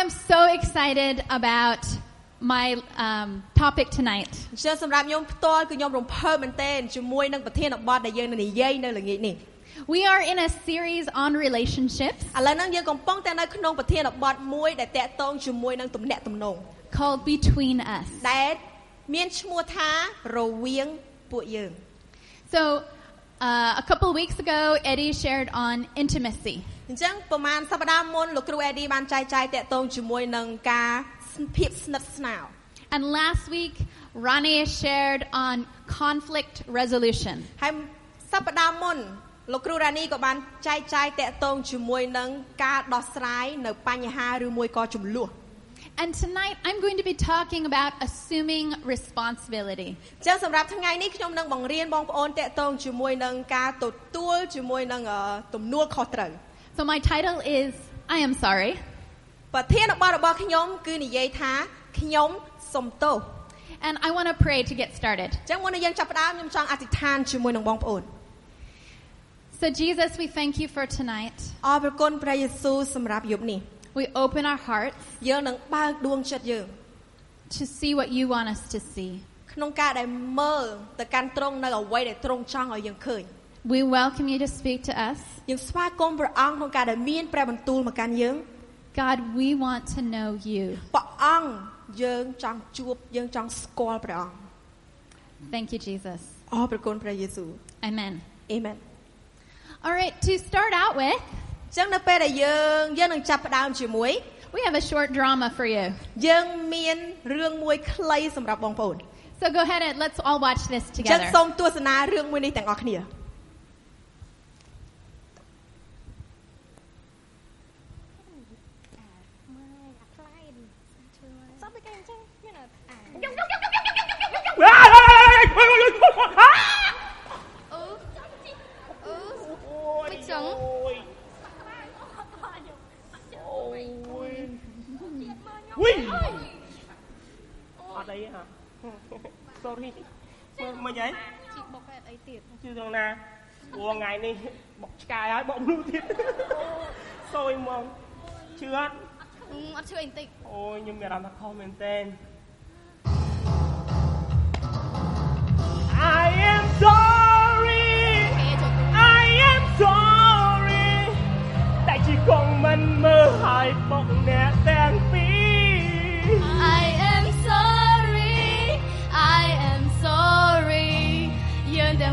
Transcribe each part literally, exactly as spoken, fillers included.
am so excited about my um, topic tonight. We are in a series on relationships called Between Us. So uh, a couple of weeks ago, Eddie shared on intimacy. And last week, Ronnie shared on conflict resolution. And tonight, I'm going to be talking about assuming responsibility. So my title is, I am sorry. And I want to pray to get started. So Jesus, we thank you for tonight. We open our hearts to see what you want us to see. We welcome you to speak to us. God, we want to know you. Thank you, Jesus. Amen. Amen. All right, to start out with, we have a short drama for you. So go ahead and let's all watch this together. Sorry. Mày vậy? Chị bọc hết ấy tiệt. Chưa thằng na. Ủa ngày nay bọc cài ấy bọc luôn tiệt. Sôi mồm. Chưa. Ăn chưa anh tịnh. Ôi nhưng mà làm thật không mình tên. I am sorry. I am sorry. Tại chỉ còn mình mơ hai bọc nè tan phí. I am sorry, I am sorry. You're the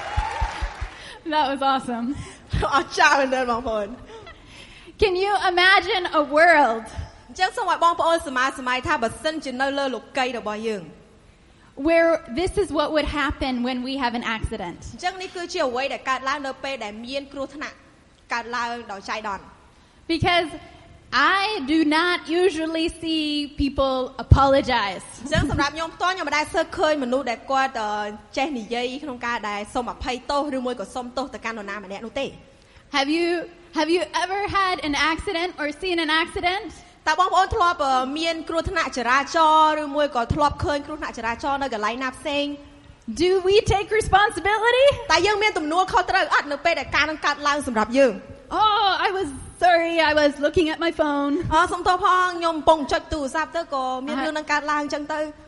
That was awesome. Can you imagine a world where this is what would happen when we have an accident? Because I do not usually see people apologize. Have you have you ever had an accident or seen an accident? Do we take responsibility? Oh, I was sorry, I was looking at my phone. I,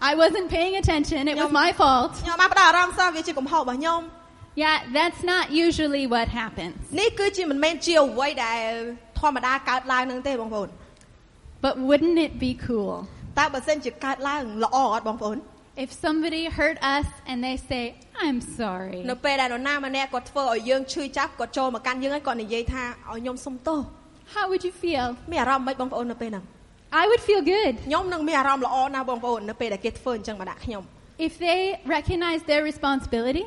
I wasn't paying attention, it was my fault. Yeah, that's not usually what happens. But wouldn't it be cool if somebody hurt us and they say, I'm sorry? How would you feel? I would feel good. If they recognize their responsibility,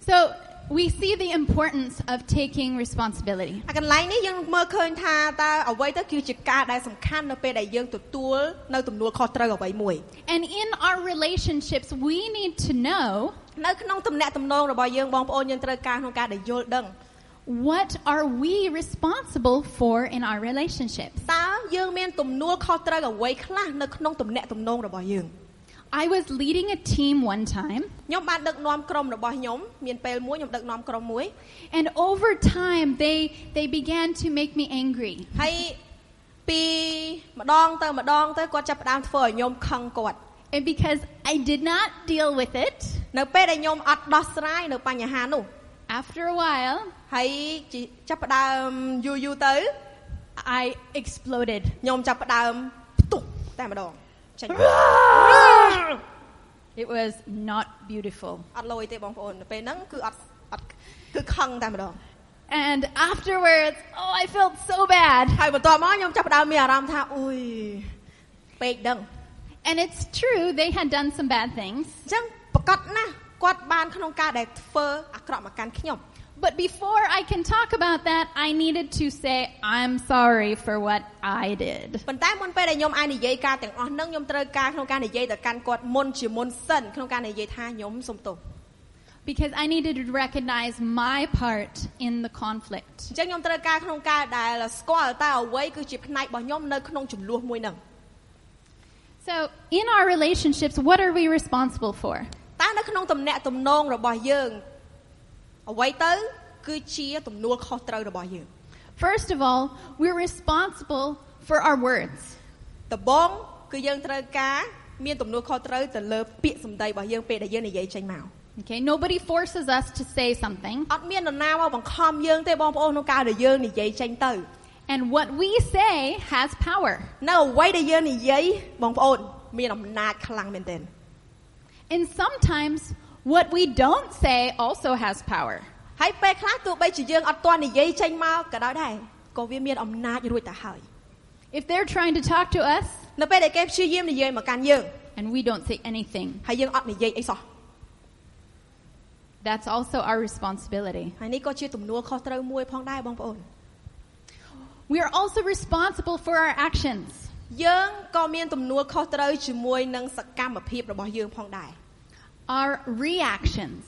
so We see the importance of taking responsibility. And in our relationships, we need to know what are we responsible for in our relationships. I was leading a team one time. And over time, they, they began to make me angry. And because I did not deal with it, after a while, I exploded. It was not beautiful. And afterwards, oh, I felt so bad. And it's true, they had done some bad things. But before I can talk about that, I needed to say, I'm sorry for what I did. Because I needed to recognize my part in the conflict. So, in our relationships, what are we responsible for? First of all, we're responsible for our words. Okay, nobody forces us to say something. And what we say has power. And sometimes what we don't say also has power. If they're trying to talk to us and we don't say anything, that's also our responsibility. We are also responsible for our actions. Our reactions.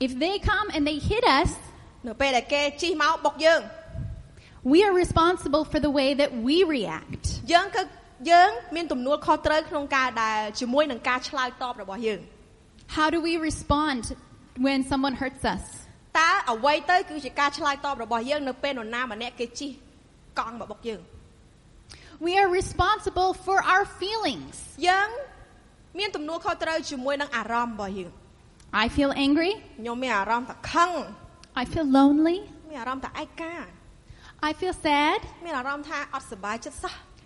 If they come and they hit us, we are responsible for the way that we react. How do we respond when someone hurts us? We are responsible for our feelings. I feel angry. I feel lonely. I feel sad.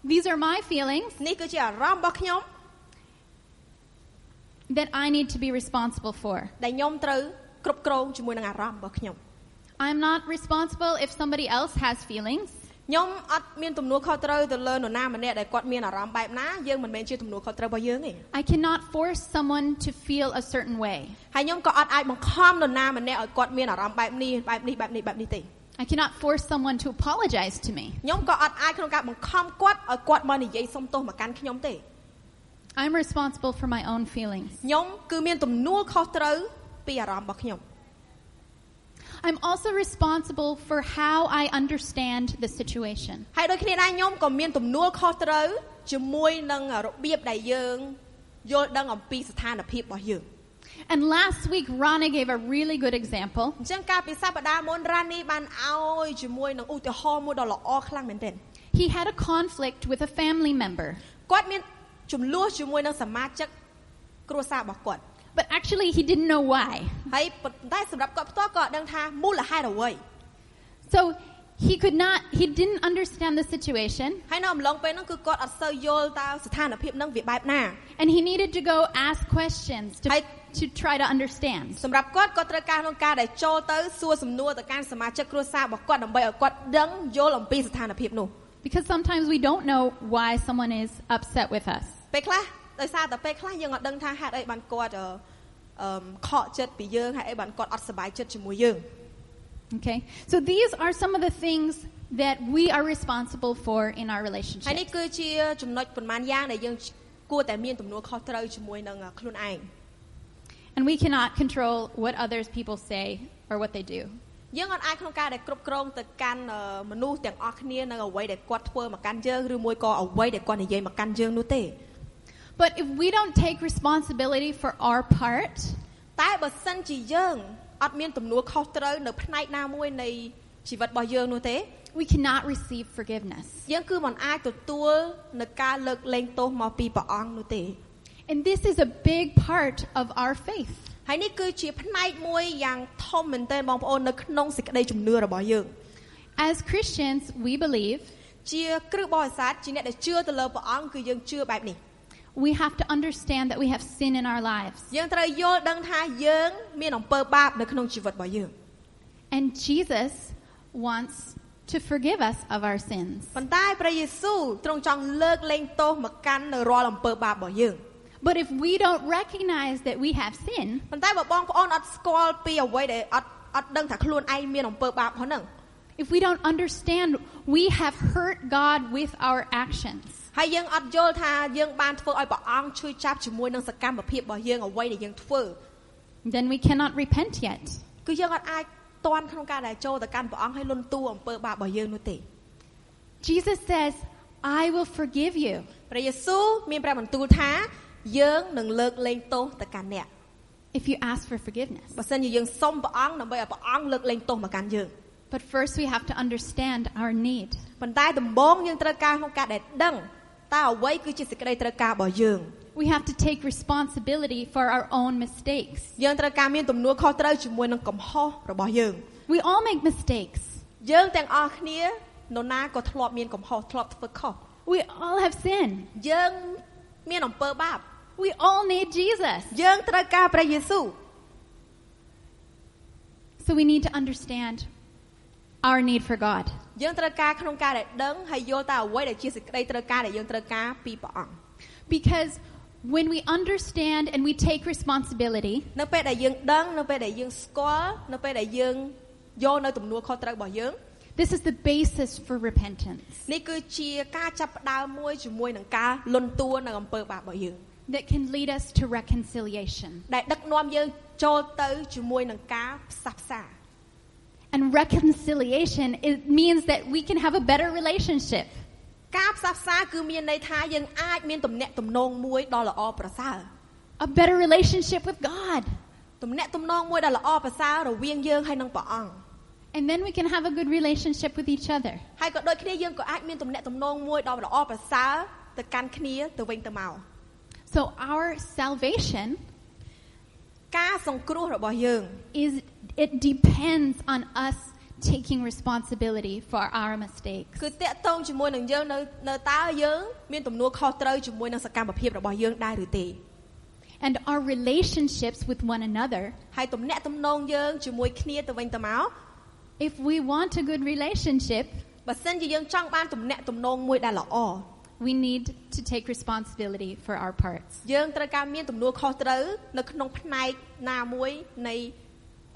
These are my feelings that I need to be responsible for. I'm not responsible if somebody else has feelings. I cannot force someone to feel a certain way. I cannot force someone to apologize to me. I'm responsible for my own feelings. I'm also responsible for how I understand the situation. And last week, Ronnie gave a really good example. He had a conflict with a family member. But actually, he didn't know why. So he could not, he didn't understand the situation. And he needed to go ask questions to, to try to understand. Because sometimes we don't know why someone is upset with us. Okay, so these are some of the things that we are responsible for in our relationship. And we cannot control what other people say or what they do. But if we don't take responsibility for our part, we cannot receive forgiveness. And this is a big part of our faith. As Christians, we believe we have to understand that we have sin in our lives. And Jesus wants to forgive us of our sins. But if we don't recognize that we have sin, if we don't understand we have hurt God with our actions, then we cannot repent yet. Jesus says, I will forgive you. If you ask for forgiveness. But first we have to understand our need. We have to take responsibility for our own mistakes. We all make mistakes. We all have sinned. We all need Jesus. So we need to understand our need for God. Because when we understand and we take responsibility, this is the basis for repentance that can lead us to reconciliation. And reconciliation, it means that we can have a better relationship. A better relationship with God. And then we can have a good relationship with each other. So our salvation is, it depends on us taking responsibility for our mistakes. And our relationships with one another, if we want a good relationship, we need to take responsibility for our parts. The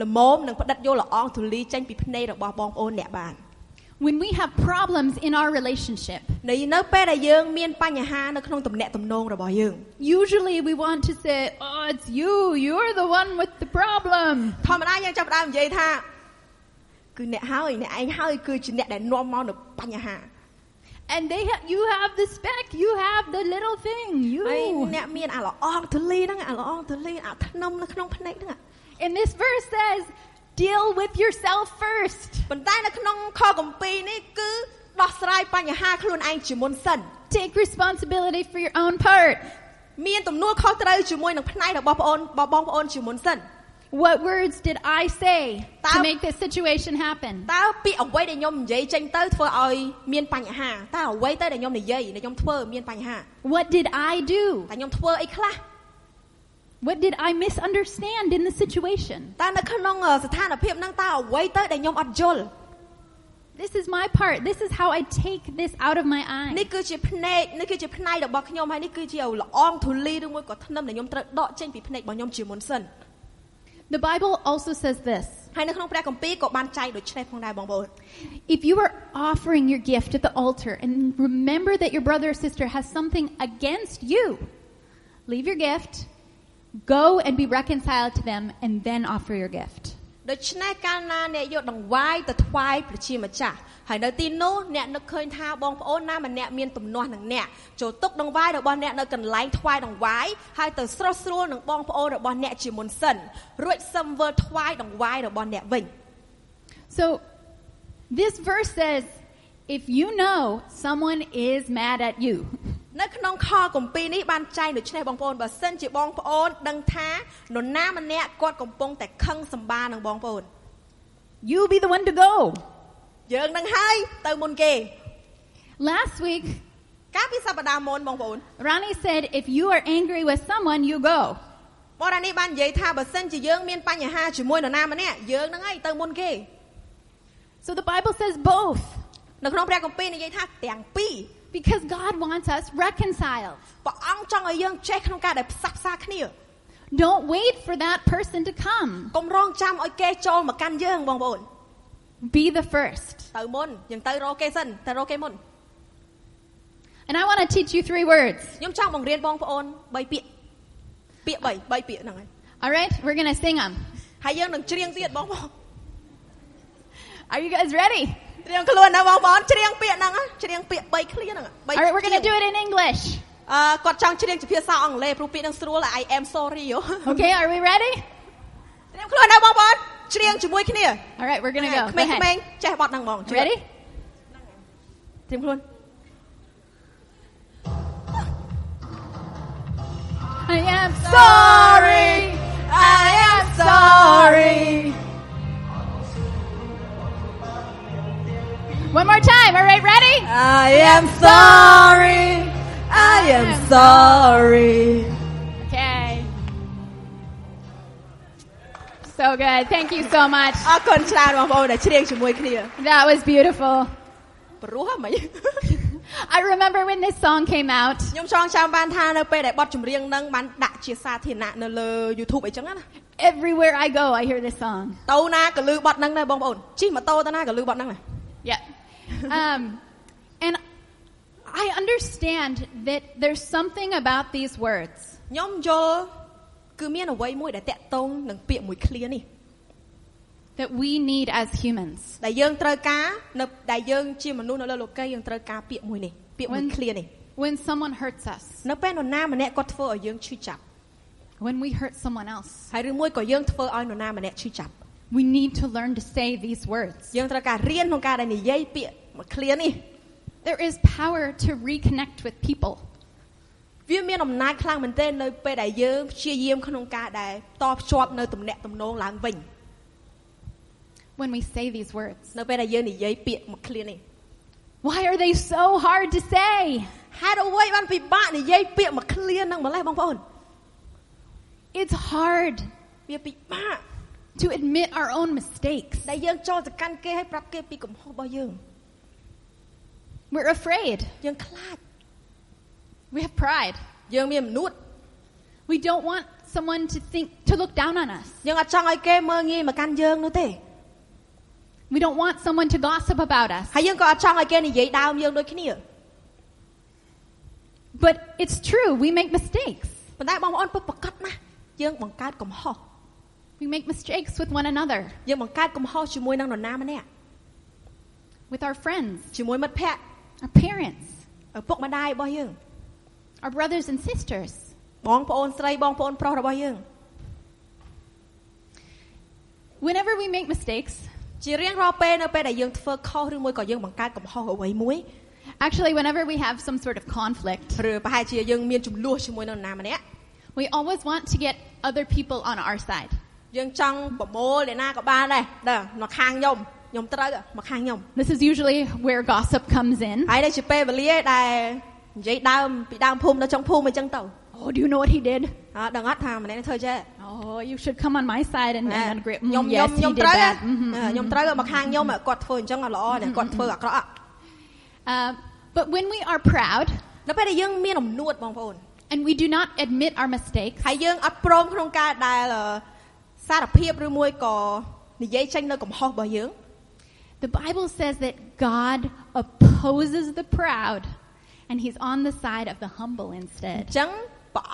When we have problems in our relationship, usually we want to say, oh, it's you, you're the one with the problem. And they ha- you have the speck, you have the little thing, you. And this verse says, deal with yourself first. Take responsibility for your own part. What words did I say to make this situation happen? What did I do? What did I misunderstand in the situation? This is my part. This is how I take this out of my eyes. The Bible also says this. If you are offering your gift at the altar and remember that your brother or sister has something against you, leave your gift, go and be reconciled to them, and then offer your gift. So this verse says, if you know someone is mad at you, you be the one to go. Last week, Ronnie said, if you are angry with someone, you go. So the Bible says both. Because God wants us reconciled. Don't wait for that person to come. Be the first. And I want to teach you three words. All right, we're going to sing them. Are you guys ready? All right, we're going to do it in English. I am sorry. Okay, are we ready? All right, we're going to go. Go ahead. Ready? I am sorry. I am sorry. One more time. All right, ready? I am sorry. I am sorry. Okay. So good. Thank you so much. That was beautiful. I remember when this song came out. Everywhere I go, I hear this song. Yeah. Um, and I understand that there's something about these words. That we need as humans. When, when someone hurts us. When we hurt someone else. We need to learn to say these words. There is power to reconnect with people. When we say these words. Why are they so hard to say? It's hard to admit our own mistakes. We're afraid. We have pride. We don't want someone to think to look down on us. We don't want someone to gossip about us. But it's true, we make mistakes. We make mistakes with one another. With our friends. our parents, our brothers and sisters. Whenever we make mistakes, actually, whenever we have some sort of conflict, we always want to get other people on our side. This is usually where gossip comes in. Oh, do you know what he did? Oh, you should come on my side and, and agree. Mm, yes, he did that. Mm-hmm, mm-hmm, mm-hmm. Uh, but when we are proud and we do not admit our mistakes, the Bible says that God opposes the proud and he's on the side of the humble instead. Okay,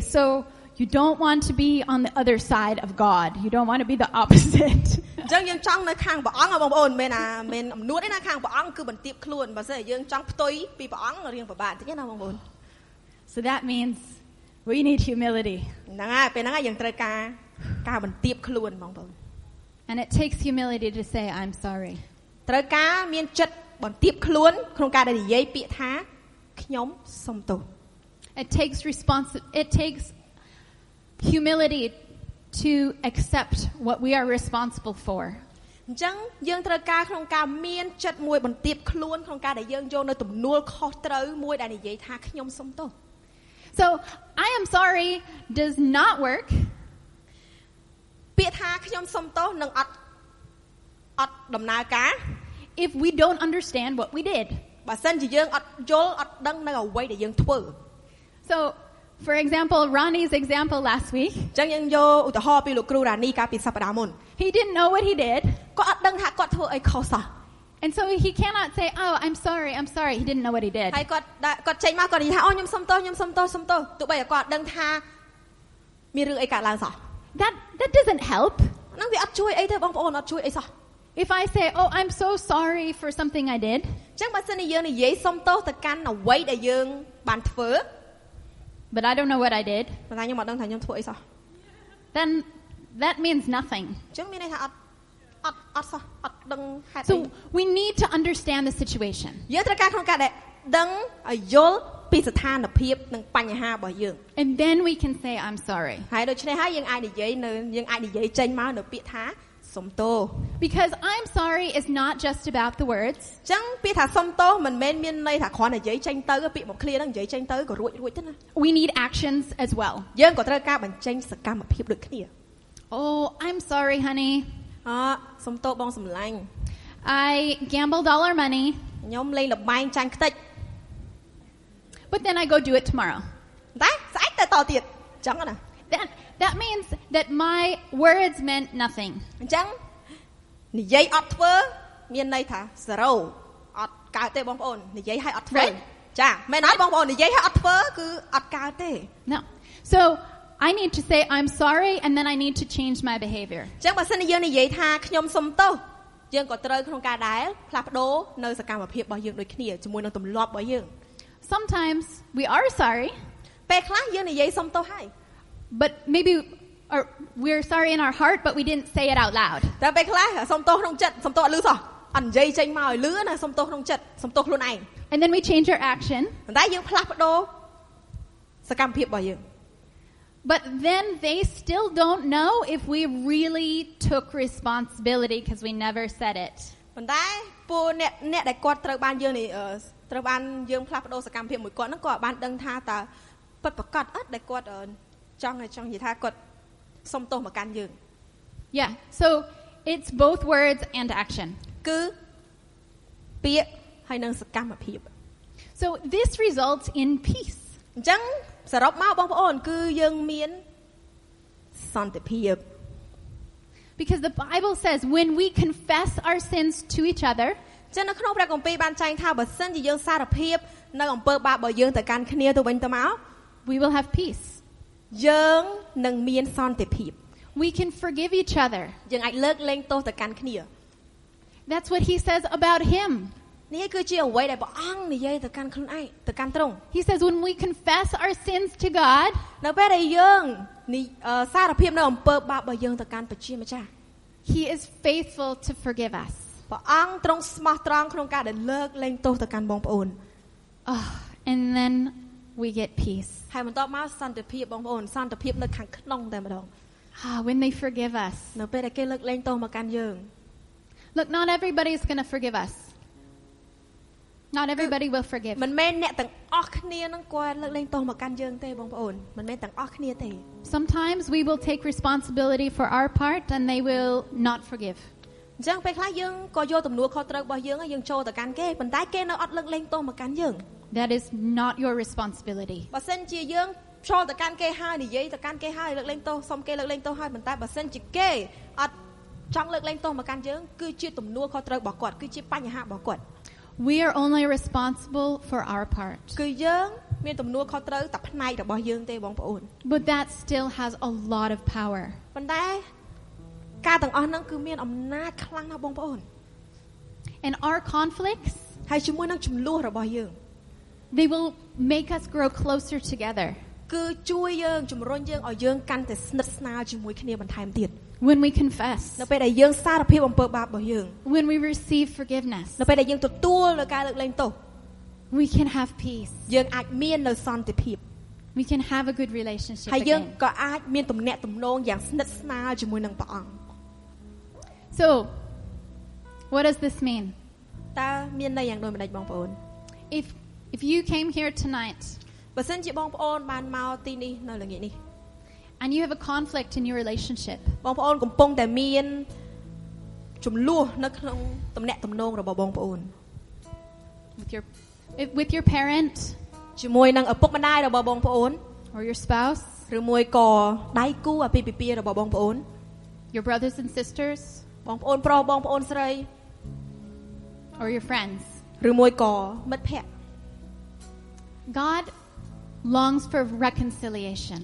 so you don't want to be on the other side of God. You don't want to be the opposite. So that means we need humility. And it takes humility to say, I'm sorry. It takes responsi- It takes humility to accept what we are responsible for. So, I am sorry does not work. If we don't understand what we did. So, for example, Ronnie's example last week. He didn't know what he did. And so he cannot say, oh, I'm sorry, I'm sorry. He didn't know what he did. That that doesn't help. If I say, oh, I'm so sorry for something I did, but I don't know what I did, then that means nothing. So we need to understand the situation. And then we can say, I'm sorry. Because I'm sorry is not just about the words. We need actions as well. Oh, I'm sorry, honey. I gambled all our money. But then I go do it tomorrow. That, that means that my words meant nothing. Right? No. So I need to say I'm sorry and then I need to change my behavior. Sometimes we are sorry, but maybe or we're sorry in our heart, but we didn't say it out loud. And then we change our action. But then they still don't know if we really took responsibility because we never said it. Yeah, so it's both words and action. So this results in peace. Because the Bible says when we confess our sins to each other, we will have peace. យើងនឹងមានសន្តិភាព We can forgive each other យើងអាចលើកលែងទោសទៅកាន់គ្នា That's what he says about him He says when we confess our sins to God នៅពេលដែលយើងសារភាពនៅអំពើបាបរបស់យើងទៅកាន់ព្រះជាម្ចាស់ He is faithful to forgive us ព្រះអង្គទ្រង់ស្មោះត្រង់ក្នុងការដែលលើកលែងទោសទៅកាន់បងប្អូន Oh and then we get peace ហើយបន្ទាប់មកសន្តិភាពបងប្អូនសន្តិភាពនៅខាងក្នុងតែម្ដង Ah when they forgive us នៅពេលដែលគេលើកលែងទោសមកកាន់យើង Look not everybody is going to forgive us Not everybody will forgive មិនមែនអ្នកទាំងអស់គ្នានឹងគាត់លើកលែងទោសមកកាន់យើងទេបងប្អូនមិនមែនទាំងអស់គ្នាទេ Sometimes we will take responsibility for our part and they will not forgive ចឹងពេលខ្លះយើងក៏យកទំនួលខុសត្រូវរបស់យើងហើយយើងចូលទៅកាន់គេប៉ុន្តែគេនៅអត់លើកលែងទោសមកកាន់យើង That is not your responsibility បើសិនជាយើងចូលទៅកាន់គេហើយនិយាយទៅកាន់គេហើយលើកលែងទោសសុំគេលើកលែងទោសហើយប៉ុន្តែបើសិនជាគេអត់ចង់លើកលែងទោសមកកាន់យើងគឺជាទំនួលខុសត្រូវរបស់គាត់គឺជាបញ្ហារបស់គាត់We are only responsible for our part. គឺយើងមានទំនួលខុសត្រូវតែផ្នែករបស់យើងទេបងប្អូន But that still has a lot of power. ប៉ុន្តែការទាំងអស់ហ្នឹងគឺមានអំណាចខ្លាំងណាស់បងប្អូន And our conflicts ហើយជាមួយនឹងចំនួនរបស់យើង They will make us grow closer together. គឺជួយយើងជំរុញយើងឲ្យយើងកាន់តែស្និទ្ធស្នាលជាមួយគ្នាបន្ថែមទៀតWhen we confess នៅពេលដែលយើងសារភាពអំពើបាបរបស់យើង When we receive forgiveness នៅពេលដែលយើងទទួលនូវការលើកលែងទោស We can have peace យើងអាចមាននូវសន្តិភាព We can have a good relationship ហើយយើងក៏អាចមានទំនាក់ទំនងយ៉ាងស្និទ្ធស្នាលជាមួយនឹងព្រះអង្គ So what does this mean តើមានន័យយ៉ាងដូចម្តេចបងប្អូន If if you came here tonight បើសិនជាបងប្អូនបានមកទីនេះនៅល្ងាចនេះAnd you have a conflict in your relationship. បងប្អូនកំពុងតែមានចំនួននៅក្នុងទំនាក់ទំនងរបស់បងប្អូន With your with your parent ជាមួយនឹងឪពុកម្ដាយរបស់បងប្អូន or your spouse ឬមួយក៏ដៃគូអាពាហ៍ពិពាហ៍របស់បងប្អូន Your brothers and sisters បងប្អូនប្រុសបងប្អូនស្រី or your friends ឬមួយក៏មិត្តភក្តិ God longs for reconciliation.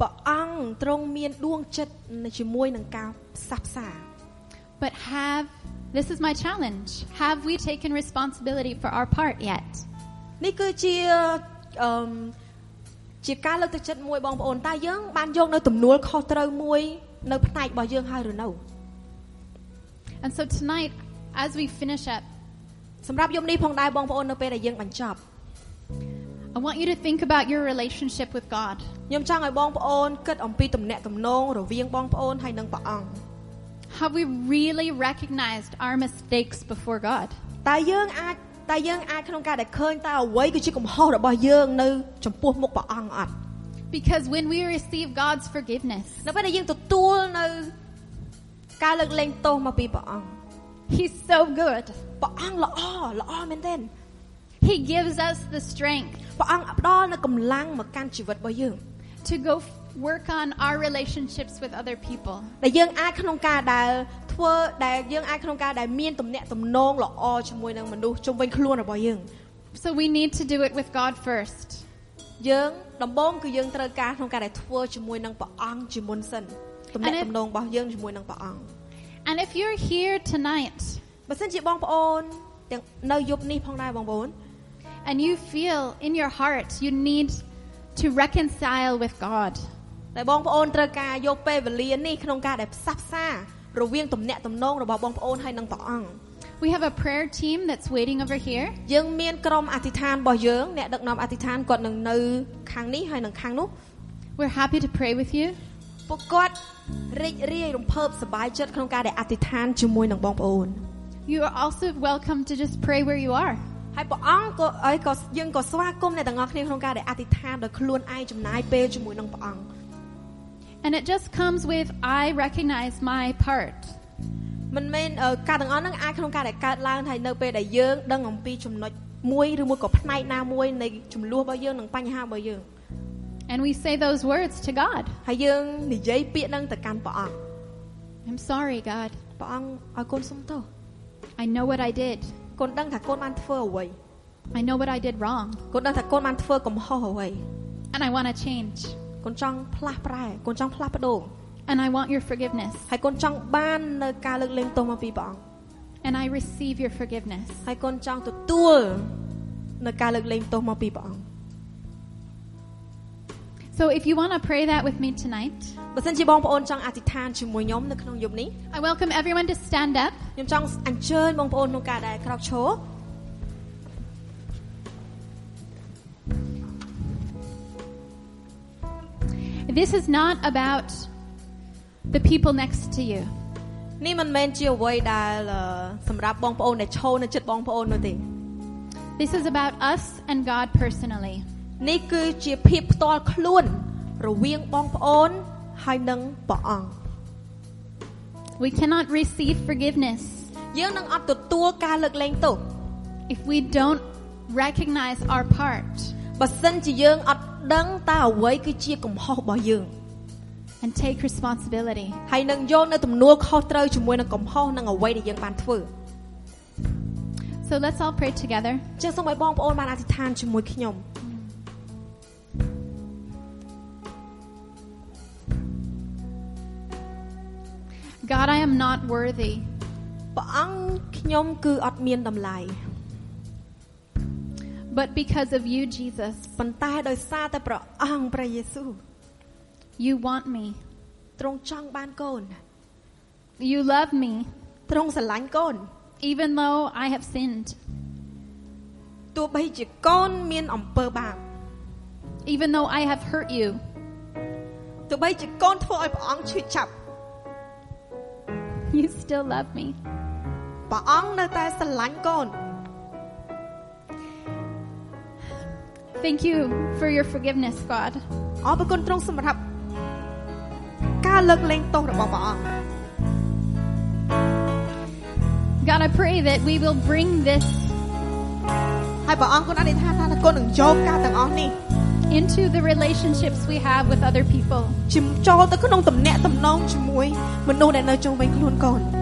ព្រះអង្គទ្រង់មានដួងចិត្តជាមួយនឹងការផ្សះផ្សា But have this is my challenge have we taken responsibility for our part yet នេះគឺជាអឺជាការលើកទឹកចិត្តមួយបងប្អូនតើយើងបានយកនៅទំនួលខុសត្រូវមួយនៅផ្នែករបស់យើងហើយឬនៅ And so tonight as we finish up សម្រាប់យប់នេះផងដែរបងប្អូននៅពេលដែលយើងបញ្ចប់I want you to think about your relationship with God. ខ្ញុំចង់ឲ្យបងប្អូនគិតអំពីទំនាក់ទំនងរវាងបងប្អូនហើយនិងព្រះអង្គ Have we really recognized our mistakes before God? តើយើងអាចតើយើងអាចក្នុងការដែលឃើញតើអ្វីគឺជាកំហុសរបស់យើងនៅចំពោះមុខព្រះអង្គអត់ Because when we receive God's forgiveness, នៅពេលដែលយើងទទួលនៅការលើកលែងទោសមកពីព្រះអង្គ He's so good. ព្រះអង្គល្អល្អមែនទេHe gives us the strength ព្រះអង្គផ្ដល់នូវកម្លាំងមកកាន់ជីវិតរបស់យើង to go work on our relationships with other people ដែលយើងអាចក្នុងការដែលធ្វើដែលយើងអាចក្នុងការដែលមានទំនាក់ទំនងល្អជាមួយនឹងមនុស្សជុំវិញខ្លួនរបស់យើង So we need to do it with God first យើងដំបូងគឺយើងត្រូវការក្នុងការដែលធ្វើជាមួយនឹងព្រះអង្គជាមុនសិនទំនាក់ទំនងរបស់យើងជាមួយនឹងព្រះអង្គ And if you're here tonight បើសិនជាបងប្អូនទាំងនៅយប់នេះផងដែរបងប្អូនAnd you feel in your heart you need to reconcile with God. តែបងប្អូនត្រូវការយកពេលវេលានេះក្នុងការដែលផ្សះផ្សារវាងទំនាក់ទំនងរបស់បងប្អូនហើយនិងព្រះអង្គ We have a prayer team that's waiting over here. យើងមានក្រុមអធិដ្ឋានរបស់យើងអ្នកដឹកនាំអធិដ្ឋានគាត់នឹងនៅខាងនេះហើយនិងខាងនោះ We're happy to pray with you. ពួកគាត់រីករាយរំភើបសប្បាយចិត្តក្នុងការដែលអធិដ្ឋានជាមួយនឹងបងប្អូន You are also welcome to just pray where you are.ហើយព្រះអង្គក៏អីក៏យើងក៏ស្វាគមន៍អ្នកទាំងអស់គ្នាក្នុងការដែលអធិដ្ឋានដោយខ្លួនឯងចំណាយពេលជាមួយនឹងព្រះអង្គ And it just comes with I recognize my part មិនមែនការទាំងអស់ហ្នឹងអាចក្នុងការដែលកើតឡើងហើយនៅពេលដែលយើងដឹងអំពីចំណុចមួយឬមួយក៏ផ្នែកណាមួយនៃចំនួនរបស់យើងនិងបញ្ហារបស់យើង And we say those words to God ហើយយើងនិយាយពាក្យហ្នឹងទៅកាន់ព្រះអង្គ I'm sorry God ព្រះអង្គអរគុណសូមទោស I know what I didកូនដឹងថាកូនបានធ្វើអ្វី I know what I did wrong កូនដឹងថាកូនបានធ្វើកំហុសអ្វី And I want to change កូនចង់ផ្លាស់ប្រែកូនចង់ផ្លាស់ប្ដូរ And I want your forgiveness ហើយកូនចង់បាននៅការលើកលែងទោសមកពីព្រះអង្គ And I receive your forgiveness ហើយកូនចង់ទទួលនៅការលើកលែងទោសមកពីព្រះអង្គ So if you want to pray that with me tonight បើសិនជាបងប្អូនចង់អធិដ្ឋានជាមួយខ្ញុំនៅក្នុងយប់នេះ I welcome everyone to stand up ខ្ញុំចង់អញ្ជើញបងប្អូនក្នុងការដែលក្រោកឈរThis is not about the people next to you. នេះមិនមែនជាអ្វីដែលសម្រាប់បងប្អូនដែលឈរនៅជិតបងប្អូននោះទេ. This is about us and God personally. នេះគឺជាភាពផ្ទាល់ខ្លួនរវាងបងប្អូនហើយនិងព្រះអង្គ. We cannot receive forgiveness. យើងនឹងអត់ទទួលការលើកលែងទោស. If we don't recognize our part. បើសិនជាយើងអត់ដឹងតើអ្វីគឺជាកំហុសរបស់យើង and take responsibility ហើយនឹងយកនៅទំនួលខុសត្រូវជាមួយនឹងកំហុសនិងអ្វីដែលយើងបានធ្វើ So let's all pray together ជាសូមឲ្យបងប្អូនបានអធិដ្ឋានជាមួយខ្ញុំ God I am not worthy ព្រះអង្គខ្ញុំគឺអត់មានតម្លៃBut because of you, Jesus, ប៉ុន្តែដោយសារតែព្រះអង្គព្រះយេស៊ូវ You want me. ទ្រង់ចង់បានកូន You love me. ទ្រង់ស្រឡាញ់កូន Even though I have sinned. ទោះបីជាកូនមានអំពើបាប Even though I have hurt you. ទោះបីជាកូនធ្វើឲ្យព្រះអង្គឈឺចាប់ You still love me. ព្រះអង្គនៅតែស្រឡាញ់កូនThank you for your forgiveness, God. អរគុណទ្រង់សម្រាប់ការលើកលែងទោសរបស់ព្រះអង្គ. God, I pray that we will bring this ហើយព្រះអង្គអធិដ្ឋានថាគុណនឹងយកការទាំងអស់នេះ into the relationships we have with other people. ចូលទៅក្នុងទំនាក់ទំនងជាមួយមនុស្សដែលនៅជុំវិញខ្លួនកូន.